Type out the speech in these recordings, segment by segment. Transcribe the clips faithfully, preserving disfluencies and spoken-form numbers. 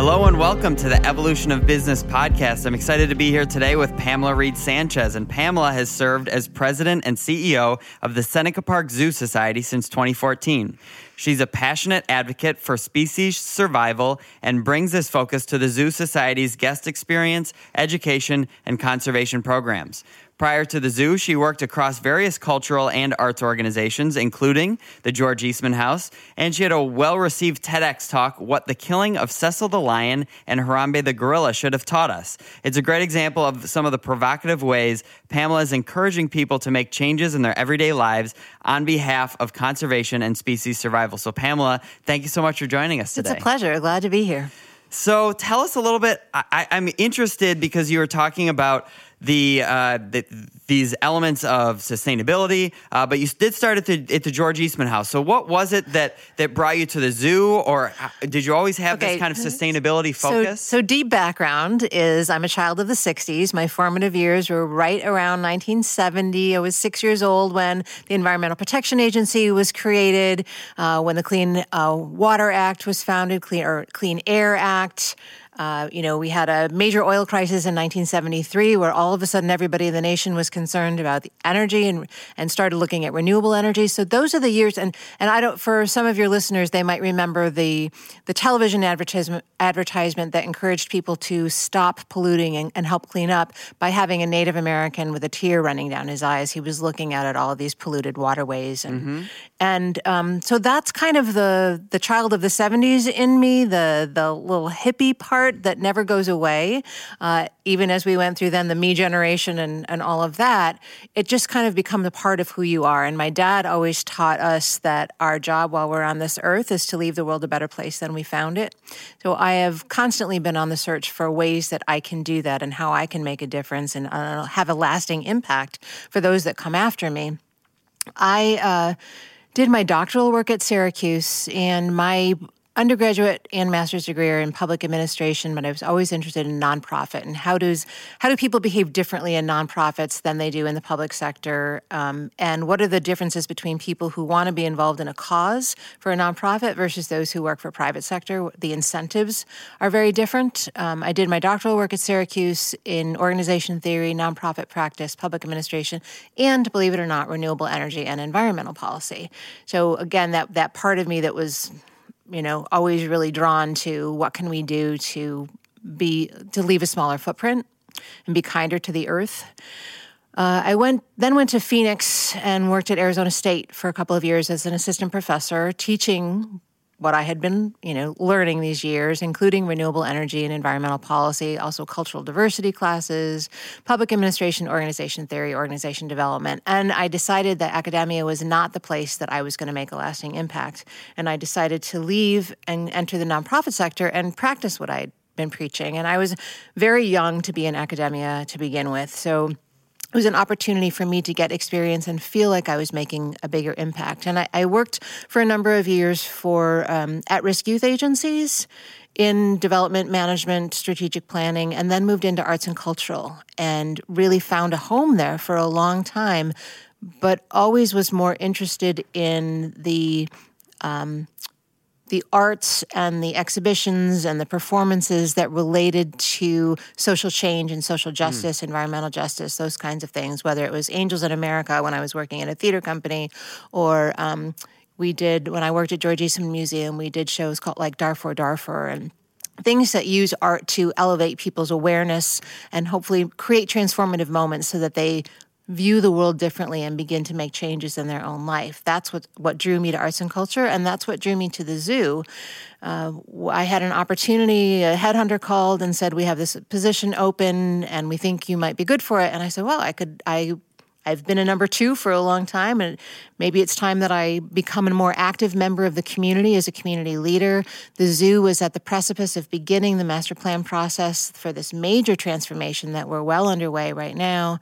Hello and welcome to the Evolution of Business podcast. I'm excited to be here today with Pamela Reed Sanchez, and Pamela has served as president and C E O of the Seneca Park Zoo Society since twenty fourteen. She's a passionate advocate for species survival and brings this focus to the Zoo Society's guest experience, education, and conservation programs. Prior to the zoo, she worked across various cultural and arts organizations, including the George Eastman House, and she had a well-received TEDx talk, What the Killing of Cecil the Lion and Harambe the Gorilla Should Have Taught Us. It's a great example of some of the provocative ways Pamela is encouraging people to make changes in their everyday lives on behalf of conservation and species survival. So Pamela, thank you so much for joining us today. It's a pleasure. Glad to be here. So tell us a little bit, I, I'm interested because you were talking about the, uh, the these elements of sustainability, uh, but you did start at the, at the George Eastman House. So what was it that, that brought you to the zoo, or did you always have okay. this kind of sustainability focus? So, so deep background is I'm a child of the sixties. My formative years were right around nineteen seventy. I was six years old when the Environmental Protection Agency was created, uh, when the Clean uh, Water Act was founded, Clean, or Clean Air Act. Uh, you know, we had a major oil crisis in nineteen seventy-three where all of a sudden everybody in the nation was concerned about the energy and and started looking at renewable energy. So those are the years. And, and I don't, for some of your listeners, they might remember the the television advertisement advertisement that encouraged people to stop polluting and, and help clean up by having a Native American with a tear running down his eyes. He was looking out at all of these polluted waterways. And mm-hmm. and um, so that's kind of the the child of the seventies in me, the the little hippie part that never goes away, uh, even as we went through then the me generation and, and all of that. It just kind of becomes a part of who you are. And my dad always taught us that our job while we're on this earth is to leave the world a better place than we found it. So I have constantly been on the search for ways that I can do that and how I can make a difference and uh, have a lasting impact for those that come after me. I uh, did my doctoral work at Syracuse, and my undergraduate and master's degree are in public administration, but I was always interested in nonprofit and how does how do people behave differently in nonprofits than they do in the public sector, um, and what are the differences between people who want to be involved in a cause for a nonprofit versus those who work for private sector? The incentives are very different. Um, I did my doctoral work at Syracuse in organization theory, nonprofit practice, public administration, and believe it or not, renewable energy and environmental policy. So again, that that part of me that was, you know, always really drawn to what can we do to be to leave a smaller footprint and be kinder to the earth. Uh, I went then went to Phoenix and worked at Arizona State for a couple of years as an assistant professor, teaching what I had been, you know, learning these years, including renewable energy and environmental policy, also cultural diversity classes, public administration, organization theory, organization development. And I decided that academia was not the place that I was going to make a lasting impact. And I decided to leave and enter the nonprofit sector and practice what I had been preaching. And I was very young to be in academia to begin with. So it was an opportunity for me to get experience and feel like I was making a bigger impact. And I, I worked for a number of years for um, at-risk youth agencies in development management, strategic planning, and then moved into arts and cultural and really found a home there for a long time, but always was more interested in the um, the arts and the exhibitions and the performances that related to social change and social justice, mm. environmental justice, those kinds of things, whether it was Angels in America when I was working at a theater company, or um, we did, when I worked at George Eastman Museum, we did shows called like Darfur, Darfur, and things that use art to elevate people's awareness and hopefully create transformative moments so that they view the world differently and begin to make changes in their own life. That's what, what drew me to arts and culture, and that's what drew me to the zoo. Uh, I had an opportunity, a headhunter called and said, we have this position open, and we think you might be good for it. And I said, well, I could, I, I've been a number two for a long time, and maybe it's time that I become a more active member of the community as a community leader. The zoo was at the precipice of beginning the master plan process for this major transformation that we're well underway right now,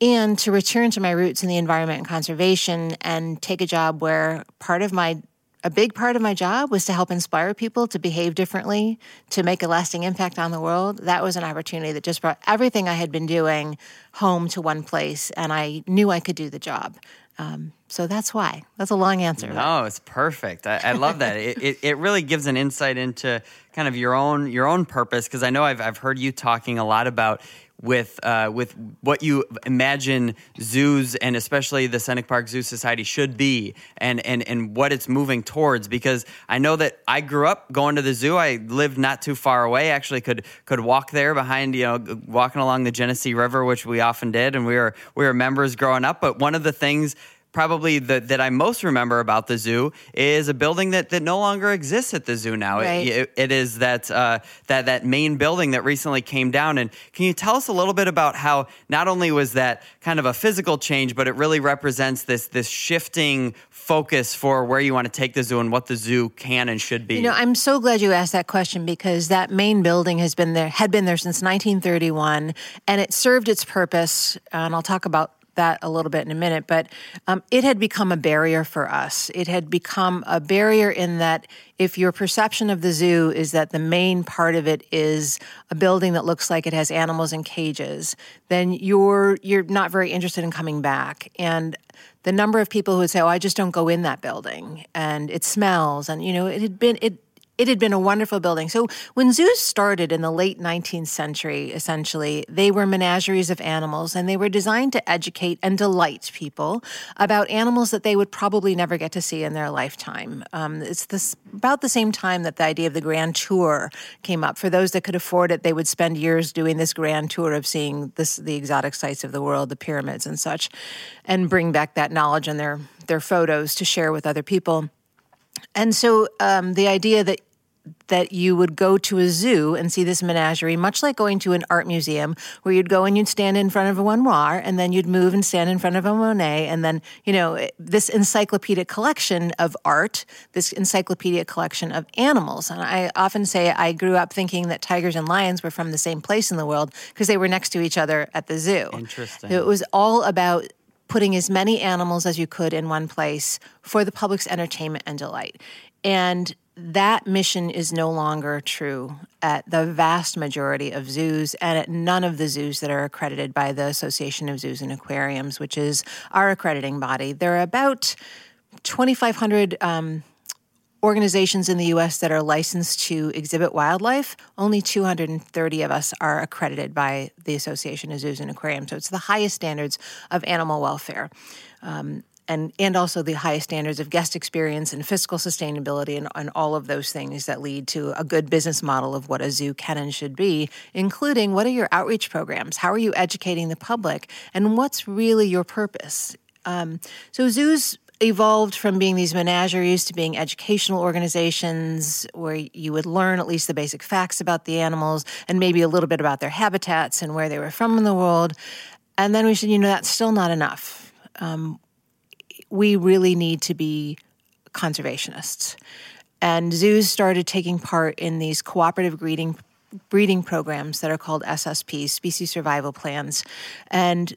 and to return to my roots in the environment and conservation and take a job where part of my, a big part of my job was to help inspire people to behave differently, to make a lasting impact on the world. That was an opportunity that just brought everything I had been doing home to one place, and I knew I could do the job. Um, so that's why. That's a long answer. No, it's perfect. I, I love that. it, it it really gives an insight into kind of your own your own purpose, because I know I've I've heard you talking a lot about with uh, with what you imagine zoos and especially the Seneca Park Zoo Society should be, and, and, and what it's moving towards. Because I know that I grew up going to the zoo. I lived not too far away. Actually, could could walk there behind, you know, walking along the Genesee River, which we often did, and we were we were members growing up. But one of the things probably the, that I most remember about the zoo is a building that, that no longer exists at the zoo now. Right. It, it, it is that, uh, that that main building that recently came down. And can you tell us a little bit about how not only was that kind of a physical change, but it really represents this this shifting focus for where you want to take the zoo and what the zoo can and should be? You know, I'm so glad you asked that question, because that main building has been there had been there since nineteen thirty-one, and it served its purpose. And I'll talk about that a little bit in a minute, but um, it had become a barrier for us. It had become a barrier in that if your perception of the zoo is that the main part of it is a building that looks like it has animals in cages, then you're you're not very interested in coming back. And the number of people who would say, "Oh, I just don't go in that building, and it smells," and you know, it had been it. It had been a wonderful building. So when zoos started in the late nineteenth century, essentially, they were menageries of animals, and they were designed to educate and delight people about animals that they would probably never get to see in their lifetime. Um, it's this, about the same time that the idea of the grand tour came up. For those that could afford it, they would spend years doing this grand tour of seeing this, the exotic sites of the world, the pyramids and such, and bring back that knowledge and their, their photos to share with other people. And so um, the idea that that you would go to a zoo and see this menagerie, much like going to an art museum where you'd go and you'd stand in front of a Renoir, and then you'd move and stand in front of a Monet, and then, you know, this encyclopedic collection of art, this encyclopedic collection of animals. And I often say I grew up thinking that tigers and lions were from the same place in the world because they were next to each other at the zoo. Interesting. So it was all about putting as many animals as you could in one place for the public's entertainment and delight. And that mission is no longer true at the vast majority of zoos, and at none of the zoos that are accredited by the Association of Zoos and Aquariums, which is our accrediting body. There are about twenty-five hundred um, organizations in the U S that are licensed to exhibit wildlife. Only two hundred thirty of us are accredited by the Association of Zoos and Aquariums. So it's the highest standards of animal welfare. Um, And and also the highest standards of guest experience and fiscal sustainability, and, and all of those things that lead to a good business model of what a zoo can and should be, including what are your outreach programs? How are you educating the public? And what's really your purpose? Um, so zoos evolved from being these menageries to being educational organizations where you would learn at least the basic facts about the animals and maybe a little bit about their habitats and where they were from in the world. And then we said, you know, that's still not enough. Um We really need to be conservationists. And zoos started taking part in these cooperative breeding, breeding programs that are called S S Ps, Species Survival Plans. And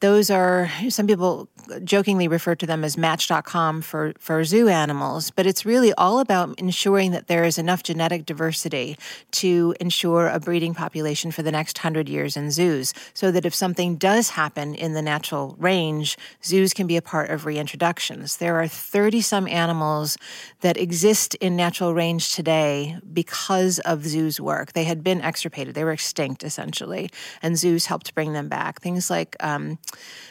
those are, some people jokingly refer to them as match dot com for, for zoo animals, but it's really all about ensuring that there is enough genetic diversity to ensure a breeding population for the next hundred years in zoos, so that if something does happen in the natural range, zoos can be a part of reintroductions. There are thirty-some animals that exist in natural range today because of zoos' work. They had been extirpated. They were extinct, essentially, and zoos helped bring them back. Things like... Um,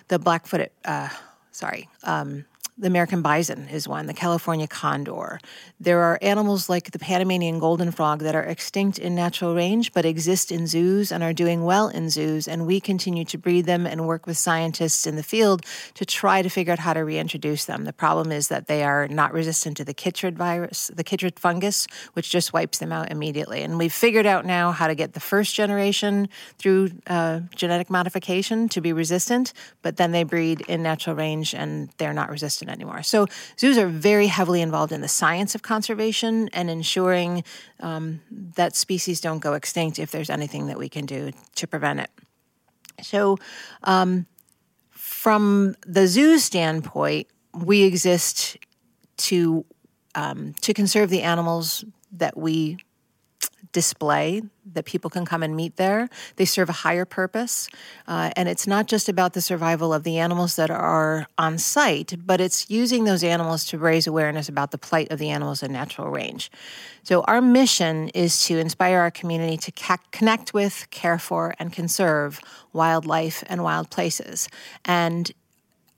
The black-footed, uh, sorry, um, the American bison is one, the California condor. There are animals like the Panamanian golden frog that are extinct in natural range but exist in zoos and are doing well in zoos, and we continue to breed them and work with scientists in the field to try to figure out how to reintroduce them. The problem is that they are not resistant to the chytrid virus, the chytrid fungus, which just wipes them out immediately. And we've figured out now how to get the first generation through uh, genetic modification to be resistant, but then they breed in natural range and they're not resistant anymore. So zoos are very heavily involved in the science of conservation and ensuring um, that species don't go extinct if there's anything that we can do to prevent it. So um, from the zoo standpoint, we exist to um, to conserve the animals that we display that people can come and meet there. They serve a higher purpose. Uh, and it's not just about the survival of the animals that are on site, but it's using those animals to raise awareness about the plight of the animals in natural range. So our mission is to inspire our community to ca- connect with, care for, and conserve wildlife and wild places. And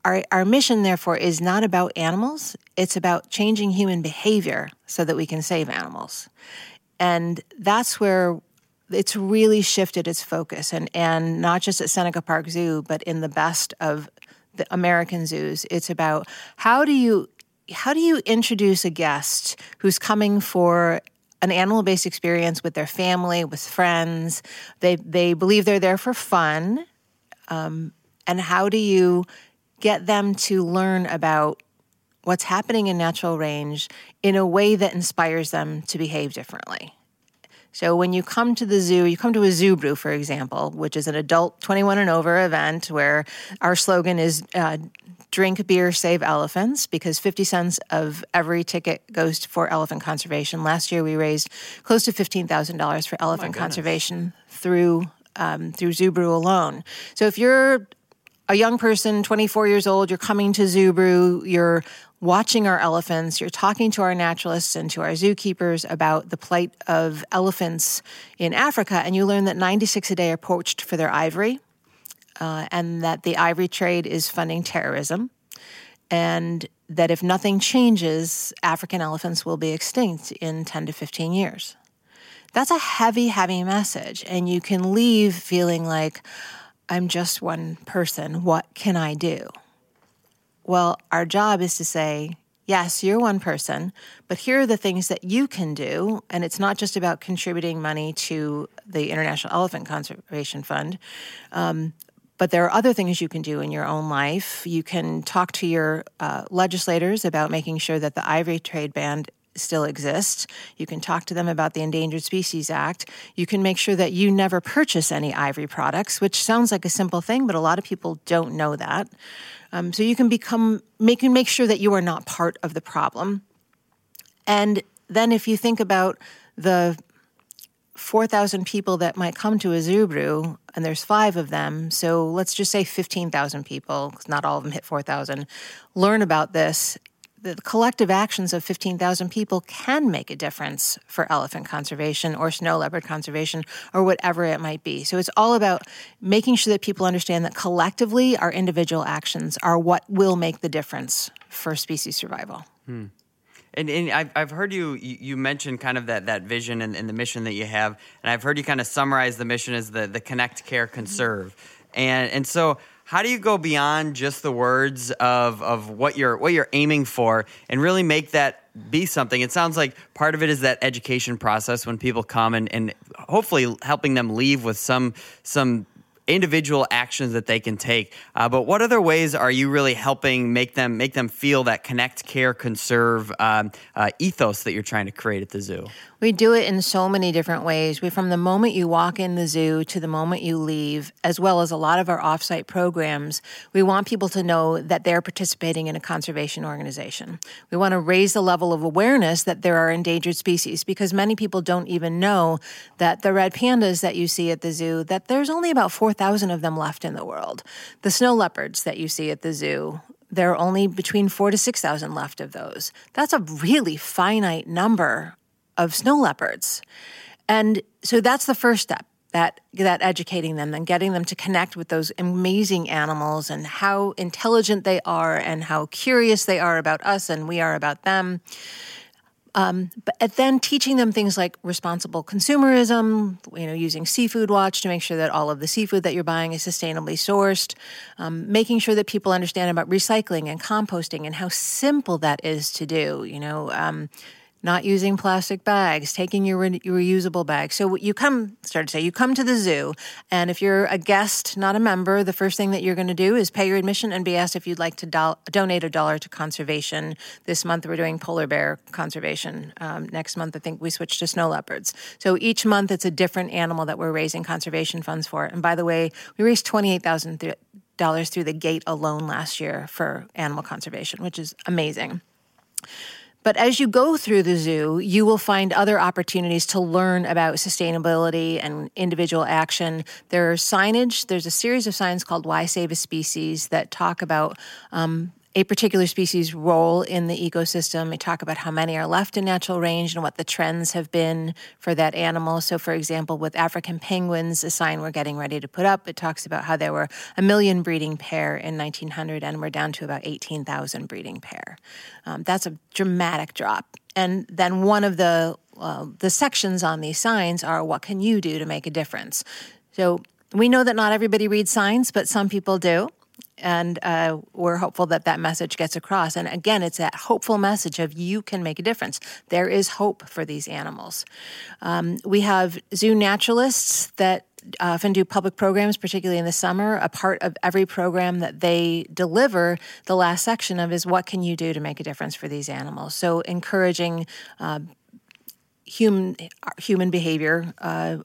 Our, our mission, therefore, is not about animals. It's about changing human behavior so that we can save animals. And that's where it's really shifted its focus. And, and not just at Seneca Park Zoo, but in the best of the American zoos, it's about how do you, how do you introduce a guest who's coming for an animal-based experience with their family, with friends. They, they believe they're there for fun. Um, and how do you get them to learn about what's happening in natural range in a way that inspires them to behave differently. So when you come to the zoo, you come to a zoo brew, for example, which is an adult twenty-one and over event where our slogan is uh, drink beer, save elephants, because fifty cents of every ticket goes for elephant conservation. Last year we raised close to fifteen thousand dollars for elephant oh conservation through, um, through zoo brew alone. So if you're a young person, twenty-four years old, you're coming to Zoo Brew, you're watching our elephants, you're talking to our naturalists and to our zookeepers about the plight of elephants in Africa, and you learn that ninety-six a day are poached for their ivory, uh, and that the ivory trade is funding terrorism, and that if nothing changes, African elephants will be extinct in ten to fifteen years. That's a heavy, heavy message, and you can leave feeling like, I'm just one person. What can I do? Well, our job is to say, yes, you're one person, but here are the things that you can do. And it's not just about contributing money to the International Elephant Conservation Fund, um, but there are other things you can do in your own life. You can talk to your uh, legislators about making sure that the ivory trade ban still exists. You can talk to them about the Endangered Species Act. You can make sure that you never purchase any ivory products, which sounds like a simple thing, but a lot of people don't know that. Um, so you can become, make, make sure that you are not part of the problem. And then if you think about the four thousand people that might come to a zoo brew, and there's five of them, so let's just say fifteen thousand people, because not all of them hit four thousand, learn about this. The collective actions of fifteen thousand people can make a difference for elephant conservation or snow leopard conservation or whatever it might be. So it's all about making sure that people understand that collectively our individual actions are what will make the difference for species survival. Hmm. And, and I've, I've heard you you mention kind of that, that vision and, and the mission that you have, and I've heard you kind of summarize the mission as the, the connect, care, conserve. And and so how do you go beyond just the words of, of what you're what you're aiming for and really make that be something? It sounds like part of it is that education process when people come and, and hopefully helping them leave with some some individual actions that they can take. Uh, but what other ways are you really helping make them make them feel that connect, care, conserve um, uh, ethos that you're trying to create at the zoo? We do it in so many different ways. We, from the moment you walk in the zoo to the moment you leave, as well as a lot of our offsite programs, we want people to know that they're participating in a conservation organization. We want to raise the level of awareness that there are endangered species, because many people don't even know that the red pandas that you see at the zoo, that there's only about four thousand of them left in the world. The snow leopards that you see at the zoo, there are only between four thousand to six thousand left of those. That's a really finite number of snow leopards. And so that's the first step, that that educating them and getting them to connect with those amazing animals and how intelligent they are and how curious they are about us and we are about them. Um, but then teaching them things like responsible consumerism, you know, using Seafood Watch to make sure that all of the seafood that you're buying is sustainably sourced, um, making sure that people understand about recycling and composting and how simple that is to do, you know, um, not using plastic bags, taking your, re- your reusable bags. So you come, start to say, you come to the zoo, and if you're a guest, not a member, the first thing that you're going to do is pay your admission and be asked if you'd like to do- donate a dollar to conservation. This month we're doing polar bear conservation. Um, next month I think we switch to snow leopards. So each month it's a different animal that we're raising conservation funds for. And by the way, we raised twenty-eight thousand dollars through the gate alone last year for animal conservation, which is amazing. But as you go through the zoo, you will find other opportunities to learn about sustainability and individual action. There's signage. There's a series of signs called Why Save a Species that talk about um, a particular species' role in the ecosystem. They talk about how many are left in natural range and what the trends have been for that animal. So, for example, with African penguins, a sign we're getting ready to put up, it talks about how there were a million breeding pair in nineteen hundred and we're down to about eighteen thousand breeding pair. Um, that's a dramatic drop. And then one of the, uh, the sections on these signs are what can you do to make a difference? So we know that not everybody reads signs, but some people do. And uh, we're hopeful that that message gets across. And again, it's that hopeful message of you can make a difference. There is hope for these animals. Um, we have zoo naturalists that often do public programs, particularly in the summer. A part of every program that they deliver, the last section of is what can you do to make a difference for these animals? So encouraging uh, human, human behavior, uh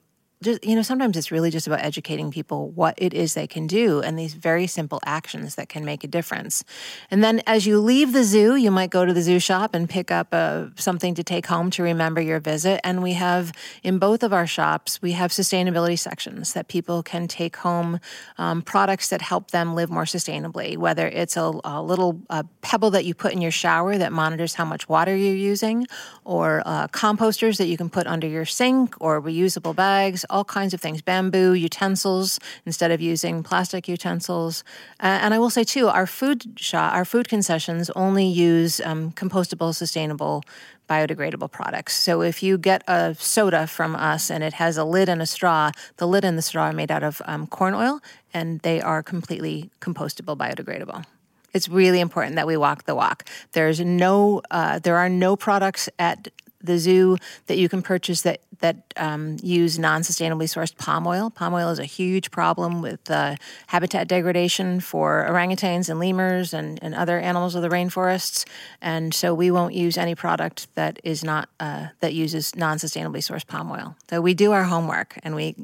Just, you know, sometimes it's really just about educating people what it is they can do and these very simple actions that can make a difference. And then as you leave the zoo, you might go to the zoo shop and pick up a, something to take home to remember your visit. And we have, in both of our shops, we have sustainability sections that people can take home um, products that help them live more sustainably, whether it's a, a little a pebble that you put in your shower that monitors how much water you're using, or uh, composters that you can put under your sink, or reusable bags, all kinds of things, bamboo, utensils, instead of using plastic utensils. Uh, and I will say, too, our food shop, our food concessions only use um, compostable, sustainable, biodegradable products. So if you get a soda from us and it has a lid and a straw, the lid and the straw are made out of um, corn oil, and they are completely compostable, biodegradable. It's really important that we walk the walk. There's no, uh, there are no products at the zoo that you can purchase that that um, use non-sustainably sourced palm oil. Palm oil is a huge problem with uh, habitat degradation for orangutans and lemurs and, and other animals of the rainforests. And so we won't use any product that is not uh, that uses non-sustainably sourced palm oil. So we do our homework and we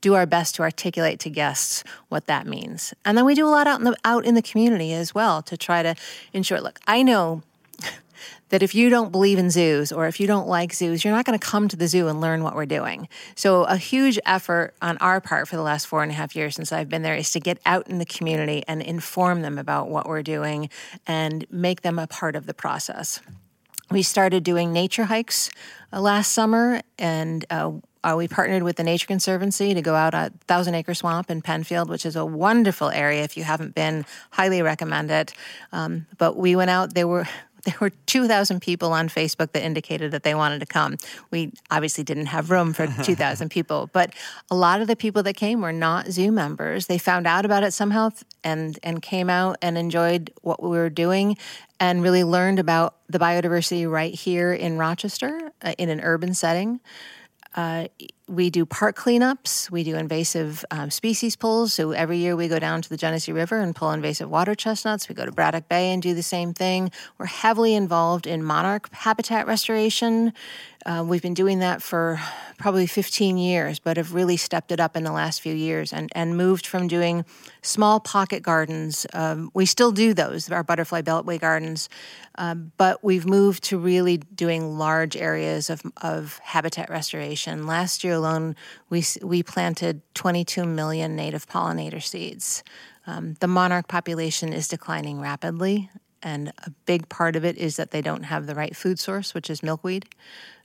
do our best to articulate to guests what that means. And then we do a lot out in the out in the community as well to try to ensure. Look, I know that if you don't believe in zoos or if you don't like zoos, you're not going to come to the zoo and learn what we're doing. So a huge effort on our part for the last four and a half years since I've been there is to get out in the community and inform them about what we're doing and make them a part of the process. We started doing nature hikes uh, last summer, and uh, Uh, we partnered with the Nature Conservancy to go out at Thousand Acre Swamp in Penfield, which is a wonderful area. If you haven't been, highly recommend it. Um, but we went out. There were there were two thousand people on Facebook that indicated that they wanted to come. We obviously didn't have room for two thousand people. But a lot of the people that came were not zoo members. They found out about it somehow and and came out and enjoyed what we were doing and really learned about the biodiversity right here in Rochester uh, in an urban setting. Uh, we do park cleanups. We do invasive um, species pulls. So every year we go down to the Genesee River and pull invasive water chestnuts. We go to Braddock Bay and do the same thing. We're heavily involved in monarch habitat restoration. Uh, we've been doing that for probably fifteen years, but have really stepped it up in the last few years and, and moved from doing small pocket gardens. Um, we still do those, our butterfly beltway gardens, uh, but we've moved to really doing large areas of, of habitat restoration. Last year alone, we we planted twenty-two million native pollinator seeds. Um, the monarch population is declining rapidly, and a big part of it is that they don't have the right food source, which is milkweed.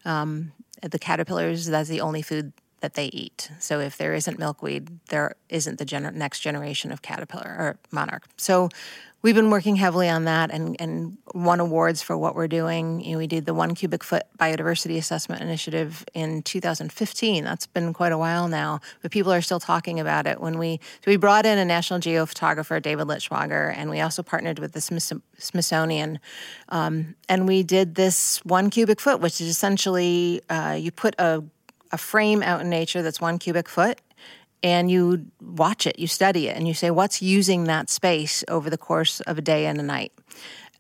Um, the caterpillars, that's the only food that they eat. So if there isn't milkweed, there isn't the gener- next generation of caterpillar or monarch. So we've been working heavily on that and, and won awards for what we're doing. You know, we did the One Cubic Foot Biodiversity Assessment Initiative in two thousand fifteen. That's been quite a while now, but people are still talking about it. When we so we brought in a National Geophotographer, David Litschwager, and we also partnered with the Smith, Smithsonian, um, and we did this One Cubic Foot, which is essentially uh, you put a, a frame out in nature that's one cubic foot, and you watch it, you study it, and you say, what's using that space over the course of a day and a night?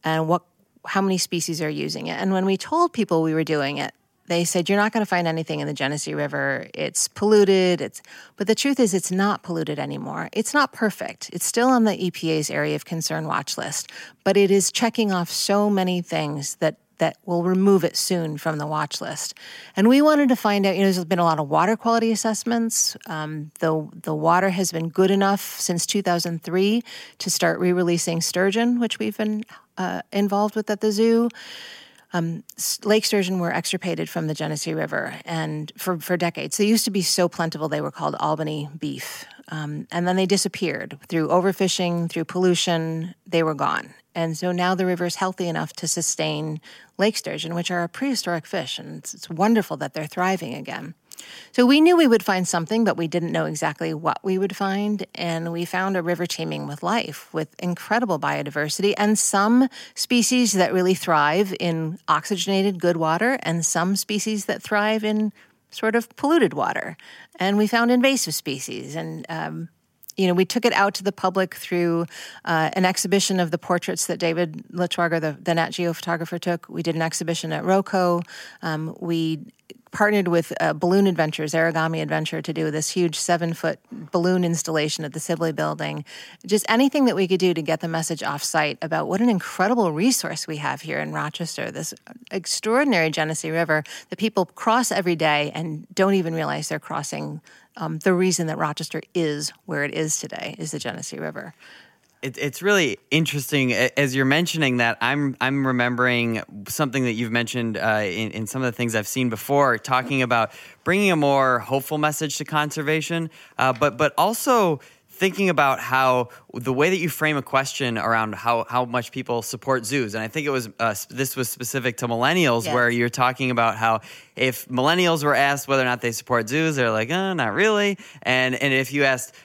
And what? How many species are using it? And when we told people we were doing it, they said, you're not going to find anything in the Genesee River. It's polluted. It's But the truth is it's not polluted anymore. It's not perfect. It's still on the E P A's Area of Concern watch list. But it is checking off so many things that that will remove it soon from the watch list. And we wanted to find out, you know, there's been a lot of water quality assessments. Um, the, the water has been good enough since two thousand three to start re-releasing sturgeon, which we've been uh, involved with at the zoo. Um, lake sturgeon were extirpated from the Genesee River and for, for decades. They used to be so plentiful they were called Albany beef. Um, and then they disappeared through overfishing, through pollution. They were gone. And so now the river is healthy enough to sustain lake sturgeon, which are a prehistoric fish. And it's, it's wonderful that they're thriving again. So we knew we would find something, but we didn't know exactly what we would find. And we found a river teeming with life, with incredible biodiversity, and some species that really thrive in oxygenated good water and some species that thrive in sort of polluted water. And we found invasive species. And, um, you know, we took it out to the public through uh, an exhibition of the portraits that David Litschwager, the, the Nat Geo photographer, took. We did an exhibition at Roco. Um, we... partnered with uh, Balloon Adventures, Origami Adventure, to do this huge seven-foot balloon installation at the Sibley Building. Just anything that we could do to get the message off-site about what an incredible resource we have here in Rochester, this extraordinary Genesee River that people cross every day and don't even realize they're crossing. Um, the reason that Rochester is where it is today is the Genesee River. It's really interesting as you're mentioning that. I'm I'm remembering something that you've mentioned uh, in, in some of the things I've seen before, talking about bringing a more hopeful message to conservation, uh, but but also thinking about how the way that you frame a question around how, how much people support zoos. And I think it was uh, this was specific to millennials, yes. Where you're talking about how if millennials were asked whether or not they support zoos, they're like, oh, not really. And and if you asked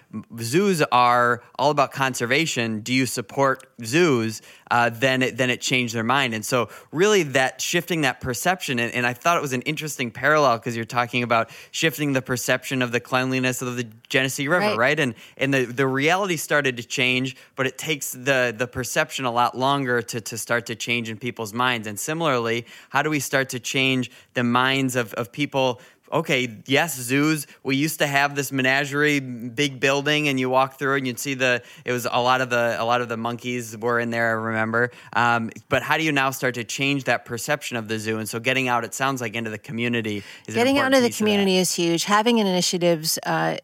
zoos are all about conservation, do you support zoos, uh, then, it, then it changed their mind. And so really that shifting that perception, and, and I thought it was an interesting parallel because you're talking about shifting the perception of the cleanliness of the Genesee River, right? right? And and the, the reality started to change. Change, but it takes the the perception a lot longer to, to start to change in people's minds. And similarly, how do we start to change the minds of, of people? Okay, yes, zoos. We used to have this menagerie, big building, and you walk through and you'd see the. It was a lot of the a lot of the monkeys were in there. I remember, um, but how do you now start to change that perception of the zoo? And so, getting out, it sounds like, into the community is getting out into the community is huge. Having an initiatives uh,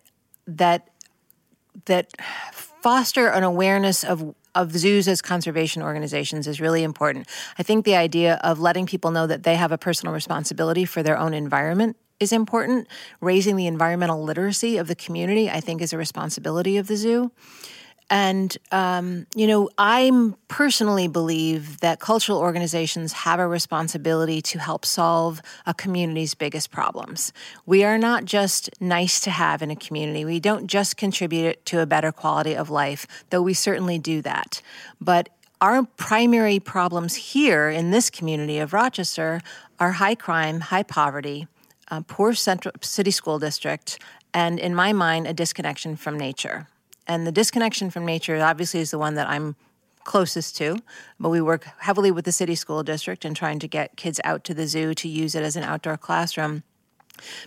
that that. foster an awareness of, of zoos as conservation organizations is really important. I think the idea of letting people know that they have a personal responsibility for their own environment is important. Raising the environmental literacy of the community, I think, is a responsibility of the zoo. And, um, you know, I personally believe that cultural organizations have a responsibility to help solve a community's biggest problems. We are not just nice to have in a community. We don't just contribute to a better quality of life, though we certainly do that. But our primary problems here in this community of Rochester are high crime, high poverty, uh, poor central city school district, and, in my mind, a disconnection from nature. And the disconnection from nature obviously is the one that I'm closest to, but we work heavily with the city school district in trying to get kids out to the zoo to use it as an outdoor classroom.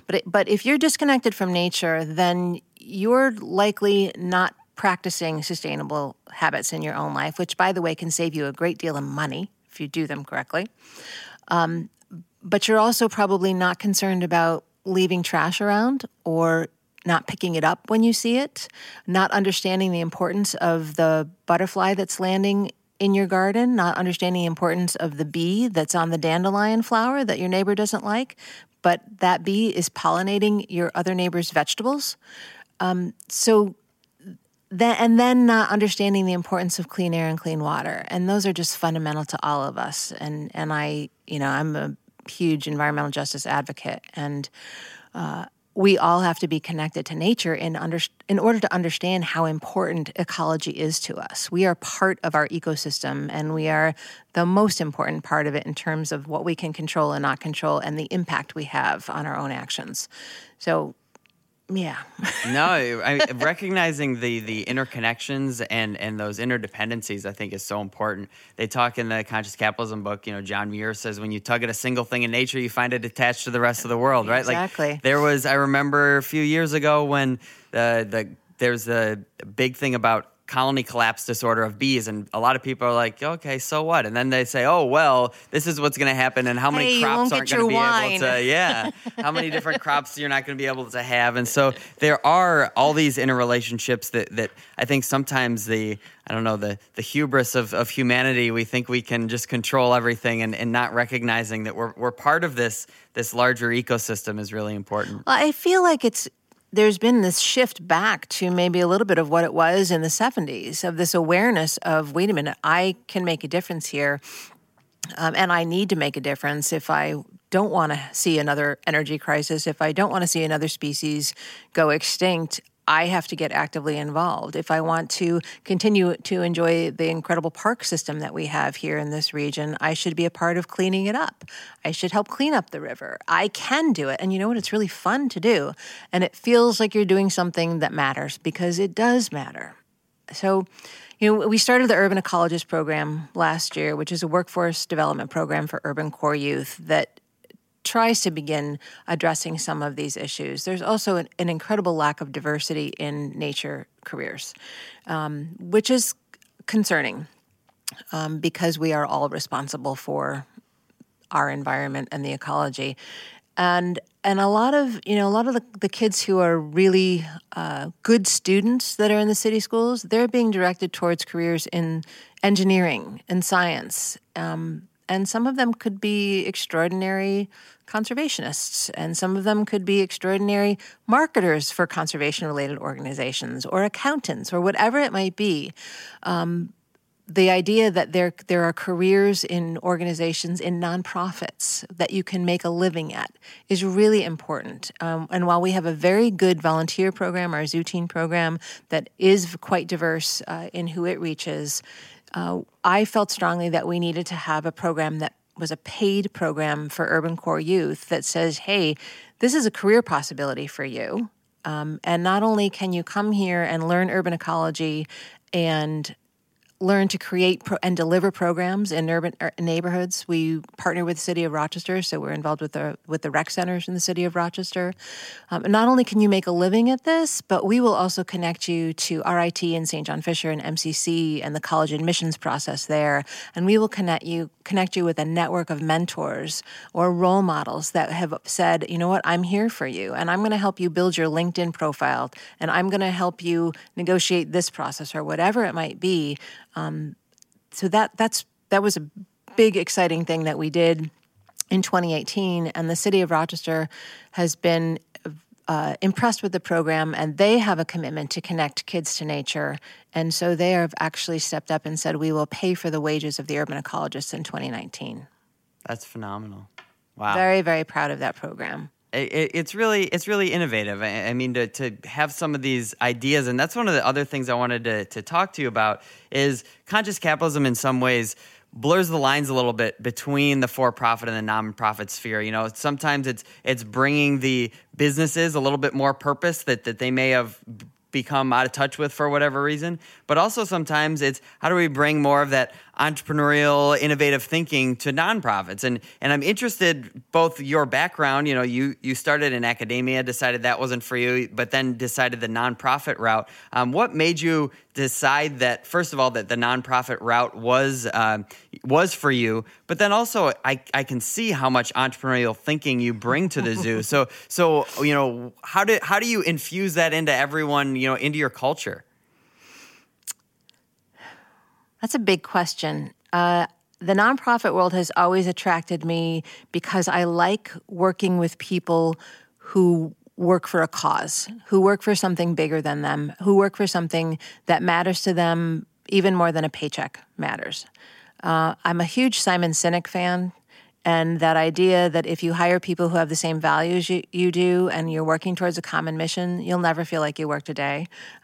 But it, but if you're disconnected from nature, then you're likely not practicing sustainable habits in your own life, which, by the way, can save you a great deal of money if you do them correctly. Um, but you're also probably not concerned about leaving trash around or not picking it up when you see it, not understanding the importance of the butterfly that's landing in your garden, not understanding the importance of the bee that's on the dandelion flower that your neighbor doesn't like, but that bee is pollinating your other neighbor's vegetables. Um, so then, and then not understanding the importance of clean air and clean water. And those are just fundamental to all of us. And, and I, you know, I'm a huge environmental justice advocate, and, uh, we all have to be connected to nature in under, in order to understand how important ecology is to us. We are part of our ecosystem, and we are the most important part of it in terms of what we can control and not control and the impact we have on our own actions. So, yeah. No, I, recognizing the the interconnections and, and those interdependencies, I think, is so important. They talk in the Conscious Capitalism book, you know, John Muir says, when you tug at a single thing in nature, you find it attached to the rest of the world, right? Exactly. Like, there was, I remember a few years ago when uh, the there's a big thing about colony collapse disorder of bees, and a lot of people are like, okay, so what? And then they say, oh, well, this is what's going to happen, and how many hey, crops aren't going to be wine. able to, yeah, how many different crops you're not going to be able to have. And so there are all these interrelationships that, that I think sometimes the, I don't know, the the hubris of, of humanity, we think we can just control everything, and, and not recognizing that we're we're part of this this larger ecosystem is really important. Well, I feel like it's there's been this shift back to maybe a little bit of what it was in the seventies, of this awareness of, wait a minute, I can make a difference here, um, and I need to make a difference if I don't want to see another energy crisis, if I don't want to see another species go extinct. I have to get actively involved. If I want to continue to enjoy the incredible park system that we have here in this region, I should be a part of cleaning it up. I should help clean up the river. I can do it. And you know what? It's really fun to do. And it feels like you're doing something that matters, because it does matter. So, you know, we started the Urban Ecologist Program last year, which is a workforce development program for urban core youth that tries to begin addressing some of these issues. There's also an, an incredible lack of diversity in nature careers, um, which is concerning um, because we are all responsible for our environment and the ecology. And and a lot of, you know, a lot of the, the kids who are really uh, good students that are in the city schools, they're being directed towards careers in engineering and science. Um And some of them could be extraordinary conservationists, and some of them could be extraordinary marketers for conservation-related organizations, or accountants, or whatever it might be. Um, the idea that there there are careers in organizations, in nonprofits, that you can make a living at is really important. Um, and while we have a very good volunteer program, our Zoo Teen program, that is quite diverse uh, in who it reaches, Uh, I felt strongly that we needed to have a program that was a paid program for urban core youth that says, hey, this is a career possibility for you. Um, and not only can you come here and learn urban ecology and learn to create pro- and deliver programs in urban er, neighborhoods. We partner with the city of Rochester, so we're involved with the with the rec centers in the city of Rochester. Um, and not only can you make a living at this, but we will also connect you to R I T in Saint John Fisher and M C C and the college admissions process there. And we will connect you connect you with a network of mentors or role models that have said, you know what, I'm here for you, and I'm going to help you build your LinkedIn profile, and I'm going to help you negotiate this process or whatever it might be. Um, so that that's that was a big, exciting thing that we did in twenty eighteen, and the city of Rochester has been uh, impressed with the program, and they have a commitment to connect kids to nature, and so they have actually stepped up and said, we will pay for the wages of the urban ecologists in twenty nineteen. That's phenomenal. Wow. Very, very proud of that program. It, it's really it's really innovative. I, I mean, to, to have some of these ideas, and that's one of the other things I wanted to, to talk to you about, is conscious capitalism in some ways blurs the lines a little bit between the for-profit and the non-profit sphere. You know, sometimes it's it's bringing the businesses a little bit more purpose that, that they may have become out of touch with for whatever reason. But also sometimes it's how do we bring more of that entrepreneurial, innovative thinking to nonprofits? And and I'm interested, both your background, you know, you you started in academia, decided that wasn't for you, but then decided the nonprofit route. Um, what made you decide that, first of all, that the nonprofit route was um, was for you, but then also I, I can see how much entrepreneurial thinking you bring to the zoo. So, so you know, how do, how do you infuse that into everyone, you know, into your culture? That's a big question. Uh, the nonprofit world has always attracted me because I like working with people who work for a cause, who work for something bigger than them, who work for something that matters to them even more than a paycheck matters. Uh, I'm a huge Simon Sinek fan, and that idea that if you hire people who have the same values you, you do and you're working towards a common mission, you'll never feel like you worked a day.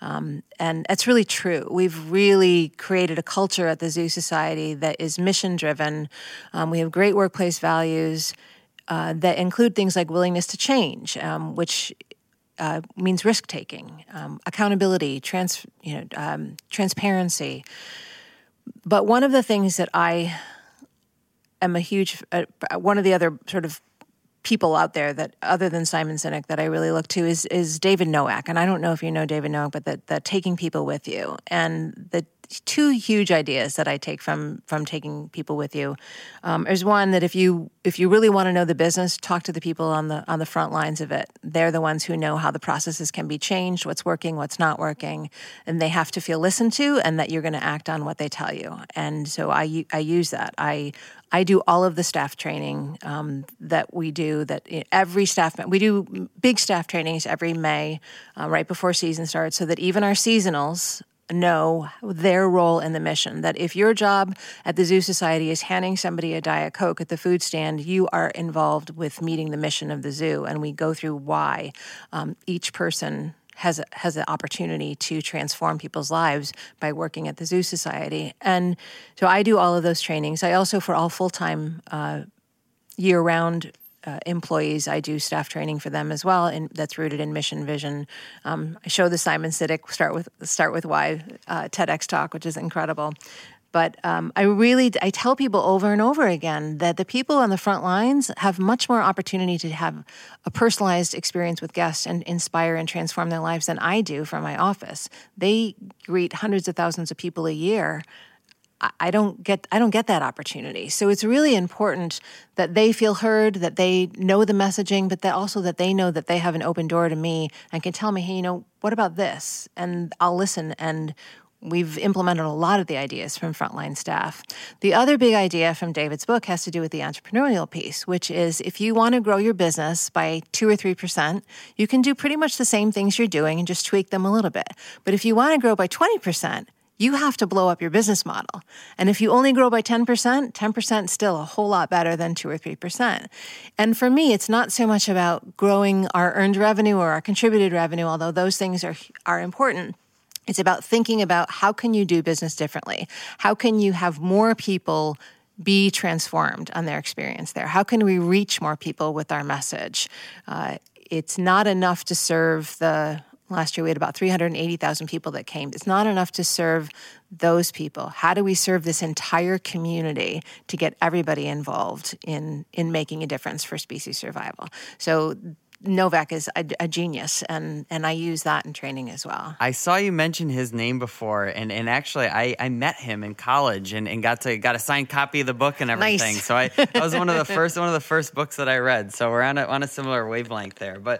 Um, and that's really true. We've really created a culture at the Zoo Society that is mission-driven. Um, we have great workplace values uh, that include things like willingness to change, um, which uh, means risk-taking, um, accountability, trans, you know, um, transparency. But one of the things that I am a huge, uh, one of the other sort of people out there that other than Simon Sinek that I really look to is is David Nowak. And I don't know if you know David Nowak, but the, the taking people with you. And the two huge ideas that I take from from taking people with you um, is one that if you if you really want to know the business, talk to the people on the on the front lines of it. They're the ones who know how the processes can be changed, what's working, what's not working, and they have to feel listened to, and that you're going to act on what they tell you. And so I I use that. I I do all of the staff training um, that we do. That you know, every staff we do big staff trainings every May, uh, right before season starts, so that even our seasonals know their role in the mission, that if your job at the Zoo Society is handing somebody a Diet Coke at the food stand, you are involved with meeting the mission of the zoo. And we go through why um, each person has a, has the opportunity to transform people's lives by working at the Zoo Society. And so I do all of those trainings. I also, for all full-time, uh, year-round Uh, employees, I do staff training for them as well, and that's rooted in mission vision. Um, I show the Simon Sinek start with start with why uh, TEDx talk, which is incredible. But um, I really I tell people over and over again that the people on the front lines have much more opportunity to have a personalized experience with guests and inspire and transform their lives than I do from my office. They greet hundreds of thousands of people a year. I don't get I don't get that opportunity. So it's really important that they feel heard, that they know the messaging, but that also that they know that they have an open door to me and can tell me, hey, you know, what about this? And I'll listen. And we've implemented a lot of the ideas from frontline staff. The other big idea from David's book has to do with the entrepreneurial piece, which is if you want to grow your business by two or three percent, you can do pretty much the same things you're doing and just tweak them a little bit. But if you want to grow by twenty percent, you have to blow up your business model. And if you only grow by ten percent, ten percent is still a whole lot better than two or three percent. And for me, it's not so much about growing our earned revenue or our contributed revenue, although those things are are important. It's about thinking about how can you do business differently? How can you have more people be transformed on their experience there? How can we reach more people with our message? Uh, it's not enough to serve the... Last year, we had about three hundred eighty thousand people that came. It's not enough to serve those people. How do we serve this entire community to get everybody involved in, in making a difference for species survival? So Nowak is a, a genius, and, and I use that in training as well. I saw you mention his name before, and, and actually I, I met him in college and, and got to got a signed copy of the book and everything. Nice. So I that was one of the first one of the first books that I read. So we're on a, on a similar wavelength there, but.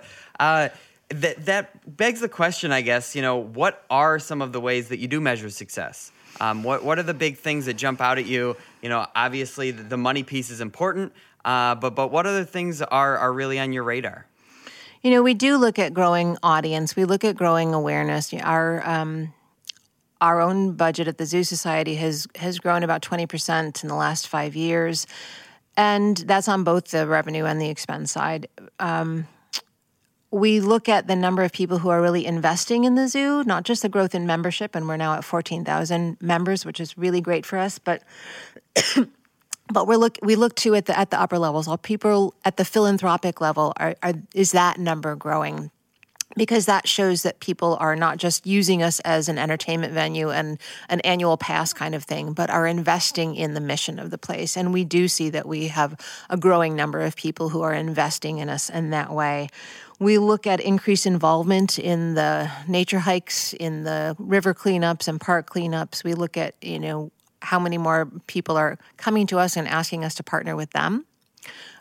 Uh, That that begs the question, I guess, you know, what are some of the ways that you do measure success? Um, what what are the big things that jump out at you? You know, obviously the, the money piece is important, uh, but but what other things are are really on your radar? You know, we do look at growing audience. We look at growing awareness. Our um, our own budget at the Zoo Society has has grown about twenty percent in the last five years, and that's on both the revenue and the expense side. Um, We look at the number of people who are really investing in the zoo, not just the growth in membership, and we're now at fourteen thousand members, which is really great for us, but but we look we look to at the at the upper levels. All people at the philanthropic level are, are is that number growing? Because that shows that people are not just using us as an entertainment venue and an annual pass kind of thing, but are investing in the mission of the place. And we do see that we have a growing number of people who are investing in us in that way. We look at increased involvement in the nature hikes, in the river cleanups and park cleanups. We look at, you know, how many more people are coming to us and asking us to partner with them.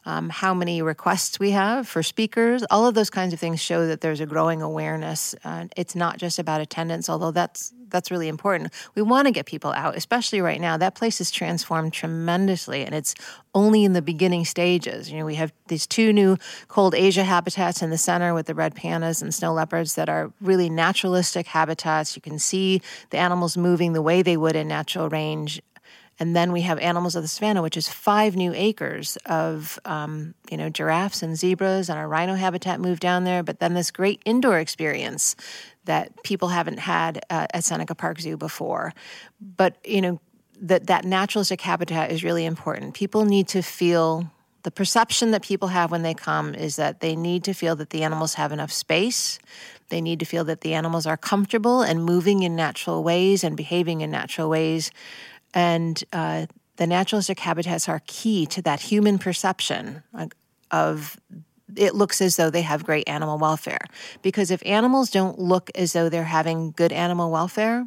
Um, how many requests we have for speakers. All of those kinds of things show that there's a growing awareness. Uh, it's not just about attendance, although that's that's really important. We want to get people out, especially right now. That place is transformed tremendously, and it's only in the beginning stages. You know, we have these two new cold Asia habitats in the center with the red pandas and snow leopards that are really naturalistic habitats. You can see the animals moving the way they would in natural range. And then we have Animals of the Savannah, which is five new acres of, um, you know, giraffes and zebras, and our rhino habitat moved down there. But then this great indoor experience that people haven't had uh, at Seneca Park Zoo before. But, you know, that that naturalistic habitat is really important. People need to feel, the perception that people have when they come is that they need to feel that the animals have enough space. They need to feel that the animals are comfortable and moving in natural ways and behaving in natural ways. And uh, the naturalistic habitats are key to that human perception of it looks as though they have great animal welfare. Because if animals don't look as though they're having good animal welfare,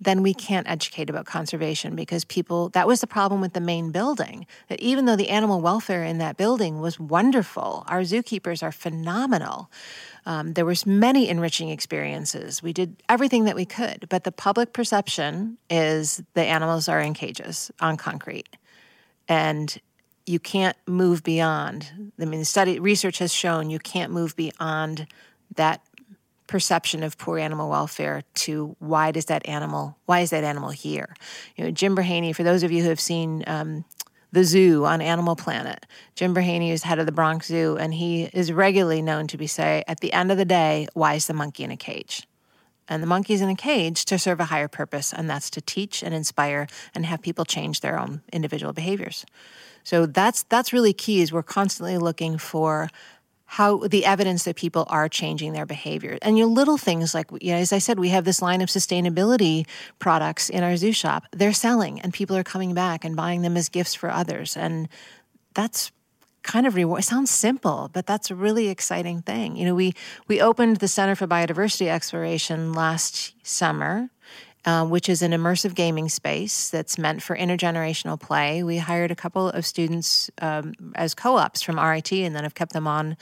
then we can't educate about conservation, because people, that was the problem with the main building, that even though the animal welfare in that building was wonderful, our zookeepers are phenomenal. Um, there was many enriching experiences. We did everything that we could, but the public perception is the animals are in cages on concrete. And you can't move beyond, I mean, study research has shown you can't move beyond that perception of poor animal welfare to why does that animal, why is that animal here? You know, Jim Berhaney, for those of you who have seen um, The Zoo on Animal Planet, Jim Berhaney is head of the Bronx Zoo, and he is regularly known to be say, at the end of the day, why is the monkey in a cage? And the monkey's in a cage to serve a higher purpose, and that's to teach and inspire and have people change their own individual behaviors. So that's that's really key, is we're constantly looking for how the evidence that people are changing their behavior. And your little things like, you know, as I said, we have this line of sustainability products in our zoo shop. They're selling, and people are coming back and buying them as gifts for others. And that's kind of reward. It sounds simple, but that's a really exciting thing. You know, we we opened the Center for Biodiversity Exploration last summer, Uh, which is an immersive gaming space that's meant for intergenerational play. We hired a couple of students um, as co-ops from R I T, and then have kept them on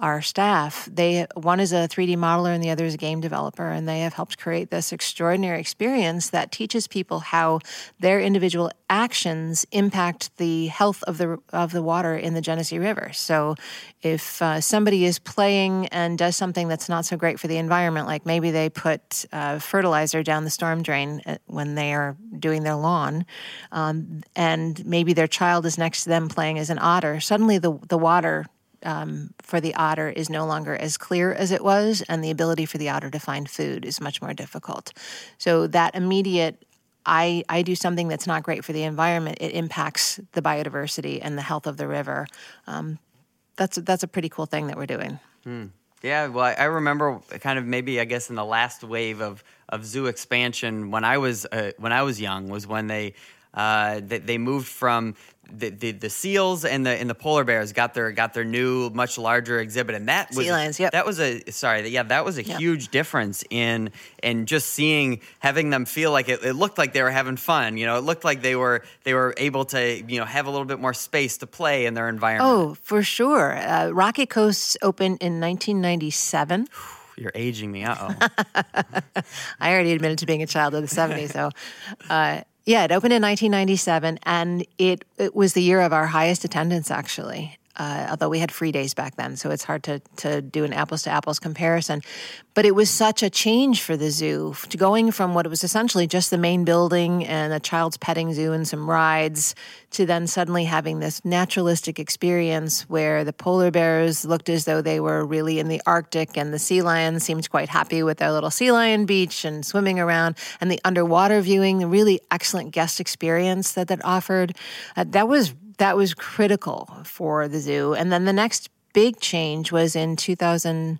our staff. They one is a three D modeler and the other is a game developer, and they have helped create this extraordinary experience that teaches people how their individual actions impact the health of the of the water in the Genesee River. So if uh, somebody is playing and does something that's not so great for the environment, like maybe they put uh, fertilizer down the storm drain when they are doing their lawn, um, and maybe their child is next to them playing as an otter, suddenly the, the water Um, for the otter is no longer as clear as it was, and the ability for the otter to find food is much more difficult. So that immediate, I, I do something that's not great for the environment, it impacts the biodiversity and the health of the river. Um, that's, that's a pretty cool thing that we're doing. Mm. Yeah, well, I, I remember kind of maybe, I guess, in the last wave of, of zoo expansion when I was uh, when I was young was when they uh, they, they moved from The, the the seals and the and the polar bears got their got their new much larger exhibit, and that was sea lions, yep. that was a sorry yeah that was a yep. huge difference in and just seeing having them feel like it, it looked like they were having fun, you know, it looked like they were they were able to, you know, have a little bit more space to play in their environment. Oh, for sure. Uh, Rocky Coast opened in nineteen ninety-seven. You're aging me. Uh oh. I already admitted to being a child of the seventies, so. Uh, Yeah, it opened in nineteen ninety-seven, and it, it was the year of our highest attendance, actually, uh, although we had free days back then, so it's hard to, to do an apples-to-apples comparison. But it was such a change for the zoo, to going from what was essentially just the main building and a child's petting zoo and some rides, to then suddenly having this naturalistic experience where the polar bears looked as though they were really in the Arctic, and the sea lions seemed quite happy with their little sea lion beach and swimming around, and the underwater viewing, the really excellent guest experience that that offered. Uh, that was that was critical for the zoo. And then the next big change was in two thousand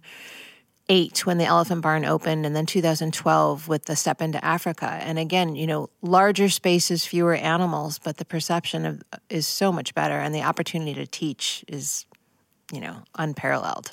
eight when the Elephant Barn opened, and then two thousand twelve with the Step into Africa. And again, you know, larger spaces, fewer animals, but the perception of, is so much better, and the opportunity to teach is, you know, unparalleled.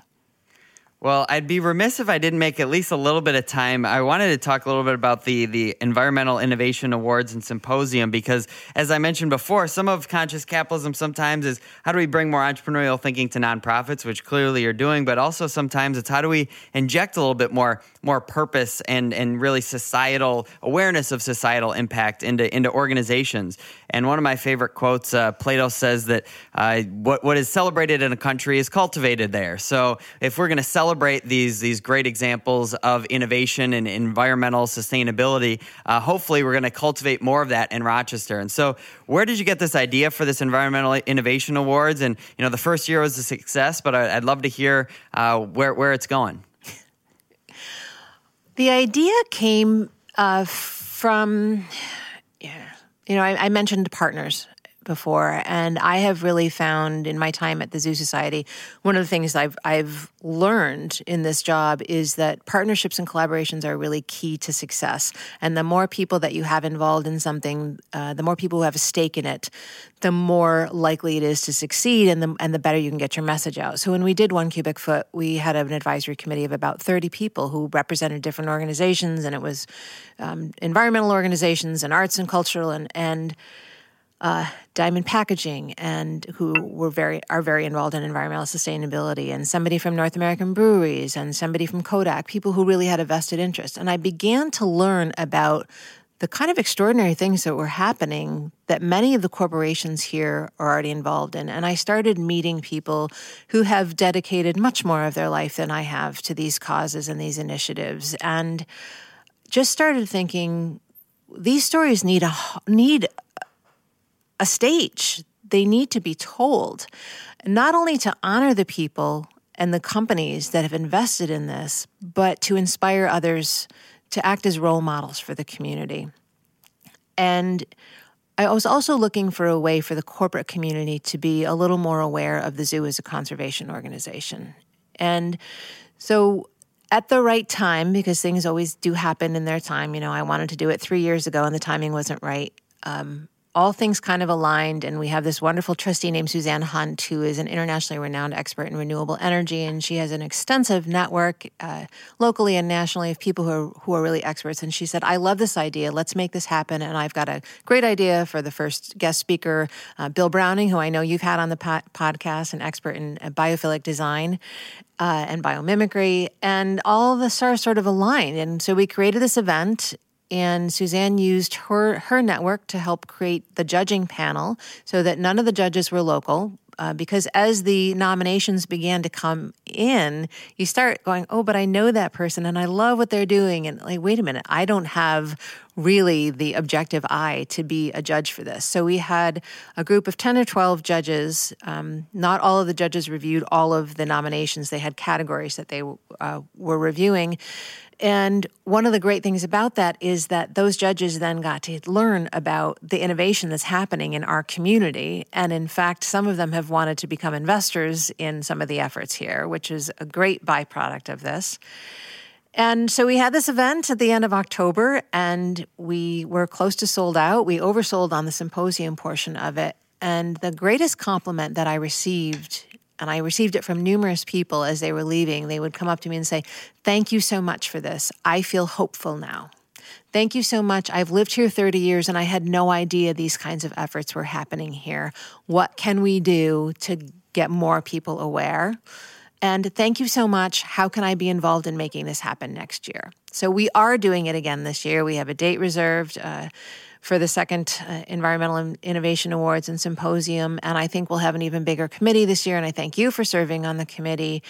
Well, I'd be remiss if I didn't make at least a little bit of time. I wanted to talk a little bit about the, the Environmental Innovation Awards and Symposium, because as I mentioned before, some of conscious capitalism sometimes is how do we bring more entrepreneurial thinking to nonprofits, which clearly you're doing, but also sometimes it's how do we inject a little bit more more purpose and, and really societal awareness of societal impact into, into organizations. And one of my favorite quotes, uh, Plato says that uh, what what is celebrated in a country is cultivated there. So if we're going to celebrate Celebrate these these great examples of innovation and environmental sustainability. Uh, hopefully, we're going to cultivate more of that in Rochester. And so, where did you get this idea for this Environmental Innovation Awards? And you know, the first year was a success, but I, I'd love to hear uh, where where it's going. The idea came uh, from, yeah, you know, I, I mentioned partners. before. And I have really found in my time at the Zoo Society, one of the things I've I've learned in this job is that partnerships and collaborations are really key to success. And the more people that you have involved in something, uh, the more people who have a stake in it, the more likely it is to succeed and the, and the better you can get your message out. So when we did One Cubic Foot, we had an advisory committee of about thirty people who represented different organizations, and it was um, environmental organizations and arts and cultural and and Uh, Diamond Packaging, and who were very are very involved in environmental sustainability, and somebody from North American Breweries, and somebody from Kodak, people who really had a vested interest. And I began to learn about the kind of extraordinary things that were happening that many of the corporations here are already involved in. And I started meeting people who have dedicated much more of their life than I have to these causes and these initiatives, and just started thinking, these stories need a need a stage. They need to be told, not only to honor the people and the companies that have invested in this, but to inspire others to act as role models for the community. And I was also looking for a way for the corporate community to be a little more aware of the zoo as a conservation organization. And so at the right time, because things always do happen in their time, you know, I wanted to do it three years ago and the timing wasn't right. Um, All things kind of aligned, and we have this wonderful trustee named Suzanne Hunt, who is an internationally renowned expert in renewable energy, and she has an extensive network uh, locally and nationally of people who are, who are really experts. And she said, I love this idea. Let's make this happen. And I've got a great idea for the first guest speaker, uh, Bill Browning, who I know you've had on the po- podcast, an expert in biophilic design uh, and biomimicry. And all of us are sort of aligned. And so we created this event. And Suzanne used her, her network to help create the judging panel so that none of the judges were local. Uh, because as the nominations began to come in, you start going, oh, but I know that person and I love what they're doing. And like, wait a minute, I don't have really the objective eye to be a judge for this. So we had a group of ten or twelve judges. Um, not all of the judges reviewed all of the nominations. They had categories that they uh, were reviewing. And one of the great things about that is that those judges then got to learn about the innovation that's happening in our community. And in fact, some of them have wanted to become investors in some of the efforts here, which is a great byproduct of this. And so we had this event at the end of October, and we were close to sold out. We oversold on the symposium portion of it. And the greatest compliment that I received, and I received it from numerous people as they were leaving, they would come up to me and say, thank you so much for this. I feel hopeful now. Thank you so much. I've lived here thirty years and I had no idea these kinds of efforts were happening here. What can we do to get more people aware? And thank you so much. How can I be involved in making this happen next year? So we are doing it again this year. We have a date reserved uh, for the second uh, Environmental Innovation Awards and Symposium. And I think we'll have an even bigger committee this year. And I thank you for serving on the committee.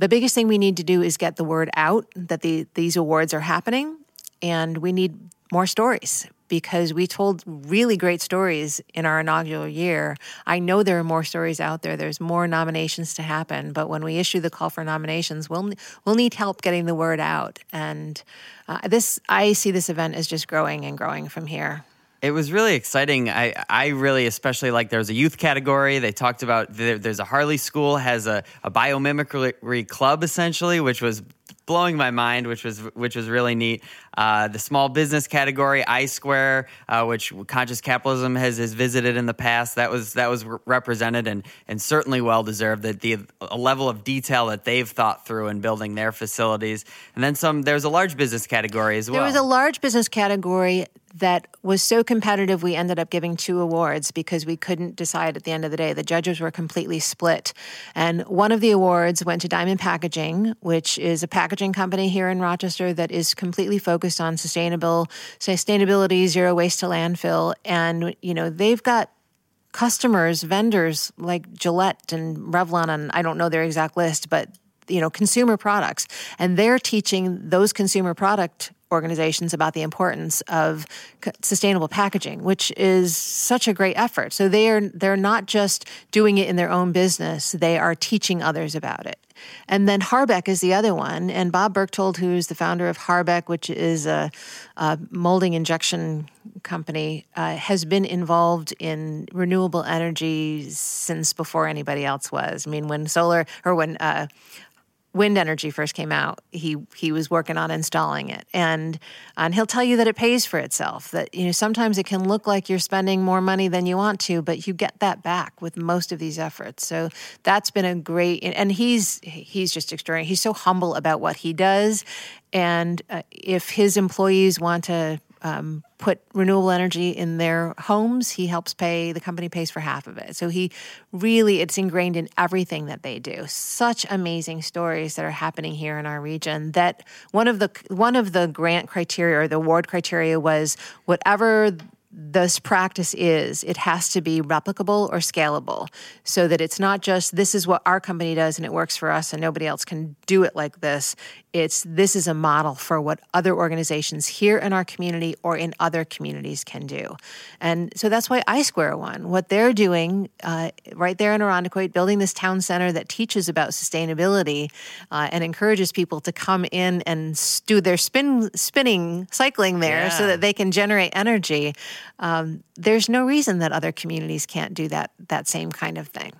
The biggest thing we need to do is get the word out that the, these awards are happening. And we need more stories, because we told really great stories in our inaugural year. I know there are more stories out there. There's more nominations to happen. But when we issue the call for nominations, we'll we'll need help getting the word out. And uh, this, I see this event as just growing and growing from here. It was really exciting. I, I really especially like there was a youth category. They talked about there, there's a Harley School has a, a biomimicry club essentially, which was blowing my mind, which was which was really neat. Uh, the small business category, I-square, uh, which conscious capitalism has, has visited in the past, that was that was re- represented and and certainly well deserved. That the a level of detail that they've thought through in building their facilities, and then some. There's a large business category as well. There was a large business category that was so competitive we ended up giving two awards because we couldn't decide at the end of the day. The judges were completely split. And one of the awards went to Diamond Packaging, which is a packaging company here in Rochester that is completely focused on sustainable sustainability, zero waste to landfill. And, you know, they've got customers, vendors like Gillette and Revlon, and I don't know their exact list, but, you know, consumer products. And they're teaching those consumer product organizations about the importance of sustainable packaging, which is such a great effort. So they are, they're not just doing it in their own business. They are teaching others about it. And then Harbeck is the other one. And Bob Berchtold, who's the founder of Harbeck, which is a, a molding injection company, uh, has been involved in renewable energy since before anybody else was. I mean, when solar or when uh, wind energy first came out, he he was working on installing it. And, and he'll tell you that it pays for itself, that, you know, sometimes it can look like you're spending more money than you want to, but you get that back with most of these efforts. So that's been a great, and he's he's just extraordinary. He's so humble about what he does. And uh, if his employees want to um, put renewable energy in their homes, he helps pay, the company pays for half of it. So he really, it's ingrained in everything that they do. Such amazing stories that are happening here in our region that one of the, one of the grant criteria or the award criteria was whatever this practice is, it has to be replicable or scalable so that it's not just this is what our company does and it works for us and nobody else can do it like this. It's this is a model for what other organizations here in our community or in other communities can do. And so that's why I-square won. What they're doing uh, right there in Irondequoit, building this town center that teaches about sustainability uh, and encourages people to come in and do their spin, spinning, cycling there yeah. so that they can generate energy. Um, there's no reason that other communities can't do that that same kind of thing.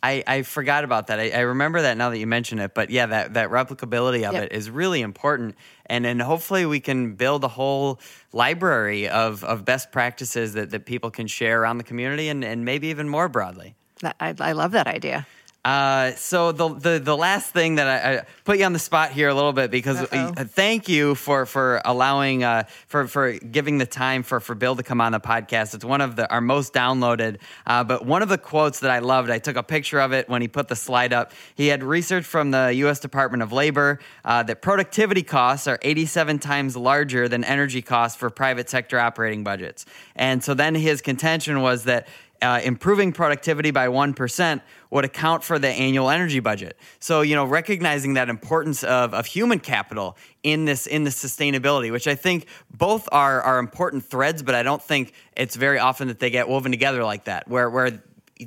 I, I forgot about that. I, I remember that now that you mention it. But yeah, that, that replicability of yep. it is really important. And and hopefully we can build a whole library of, of best practices that, that people can share around the community and, and maybe even more broadly. I, I love that idea. Uh, so the, the the last thing that I, I put you on the spot here a little bit because Uh-oh. thank you for for allowing uh, for for giving the time for, for Bill to come on the podcast. It's one of the our most downloaded. Uh, but one of the quotes that I loved, I took a picture of it when he put the slide up. He had research from the U S Department of Labor uh, that productivity costs are eighty-seven times larger than energy costs for private sector operating budgets. And so then his contention was that Uh, improving productivity by one percent would account for the annual energy budget. So, you know, recognizing that importance of, of human capital in this in the sustainability, which I think both are are important threads, but I don't think it's very often that they get woven together like that, where where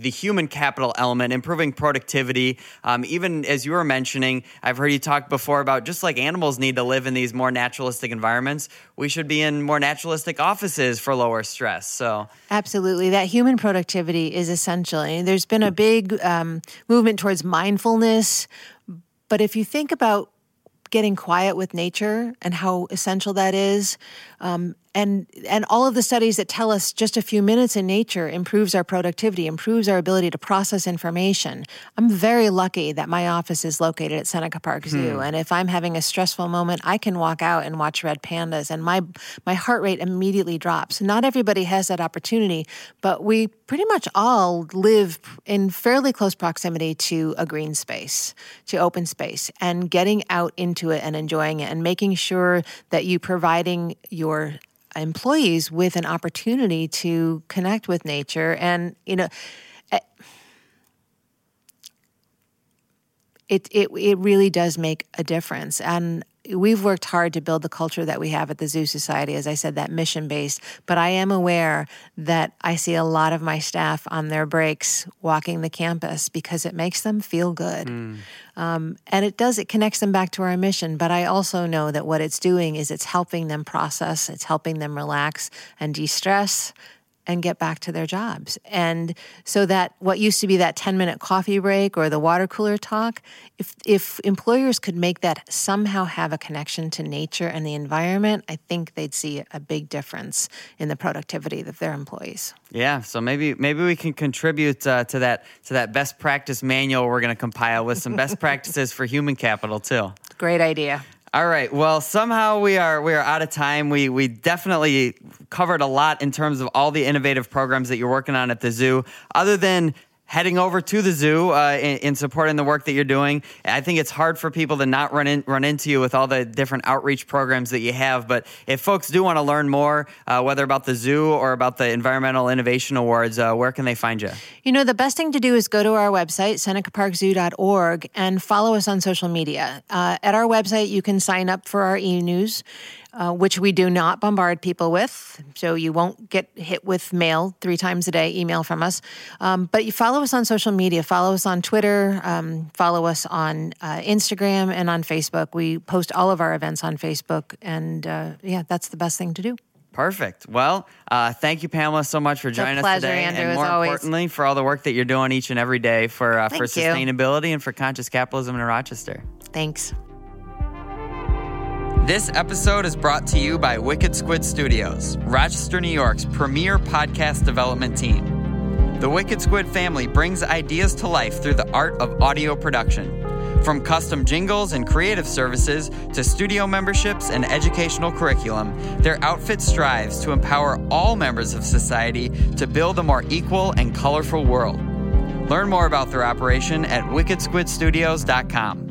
the human capital element, improving productivity. Um, even as you were mentioning, I've heard you talk before about just like animals need to live in these more naturalistic environments, we should be in more naturalistic offices for lower stress. So absolutely. That human productivity is essential. And there's been a big um, movement towards mindfulness. But if you think about getting quiet with nature and how essential that is. Um, and and all of the studies that tell us just a few minutes in nature improves our productivity, improves our ability to process information. I'm very lucky that my office is located at Seneca Park Zoo. Hmm. And if I'm having a stressful moment, I can walk out and watch red pandas and my, my heart rate immediately drops. Not everybody has that opportunity, but we pretty much all live in fairly close proximity to a green space, to open space, and getting out into it and enjoying it and making sure that you providing your employees with an opportunity to connect with nature. And, you know, it it it really does make a difference. And we've worked hard to build the culture that we have at the Zoo Society, as I said, that mission-based. But I am aware that I see a lot of my staff on their breaks walking the campus because it makes them feel good. Mm. Um, and it does, it connects them back to our mission. But I also know that what it's doing is it's helping them process, it's helping them relax and de-stress and get back to their jobs. And so that what used to be that ten-minute coffee break or the water cooler talk, if if employers could make that somehow have a connection to nature and the environment, I think they'd see a big difference in the productivity of their employees. Yeah, so maybe maybe we can contribute uh, to that to that best practice manual we're going to compile with some best practices for human capital too. Great idea. All right. Well, somehow we are we are out of time. We we definitely covered a lot in terms of all the innovative programs that you're working on at the zoo. Other than heading over to the zoo uh, in, in supporting the work that you're doing, I think it's hard for people to not run in, run into you with all the different outreach programs that you have. But if folks do want to learn more, uh, whether about the zoo or about the Environmental Innovation Awards, uh, where can they find you? You know, the best thing to do is go to our website, seneca park zoo dot org, and follow us on social media. Uh, at our website, you can sign up for our e-news. uh, which we do not bombard people with. So you won't get hit with mail three times a day, email from us. Um, but you follow us on social media. Follow us on Twitter. Um, follow us on uh, Instagram and on Facebook. We post all of our events on Facebook. And uh, yeah, that's the best thing to do. Perfect. Well, uh, thank you, Pamela, so much for joining us today. Andrew, and more importantly, for all the work that you're doing each and every day for uh, for sustainability and for conscious capitalism in Rochester. Thanks. This episode is brought to you by Wicked Squid Studios, Rochester, New York's premier podcast development team. The Wicked Squid family brings ideas to life through the art of audio production. From custom jingles and creative services to studio memberships and educational curriculum, their outfit strives to empower all members of society to build a more equal and colorful world. Learn more about their operation at wicked squid studios dot com.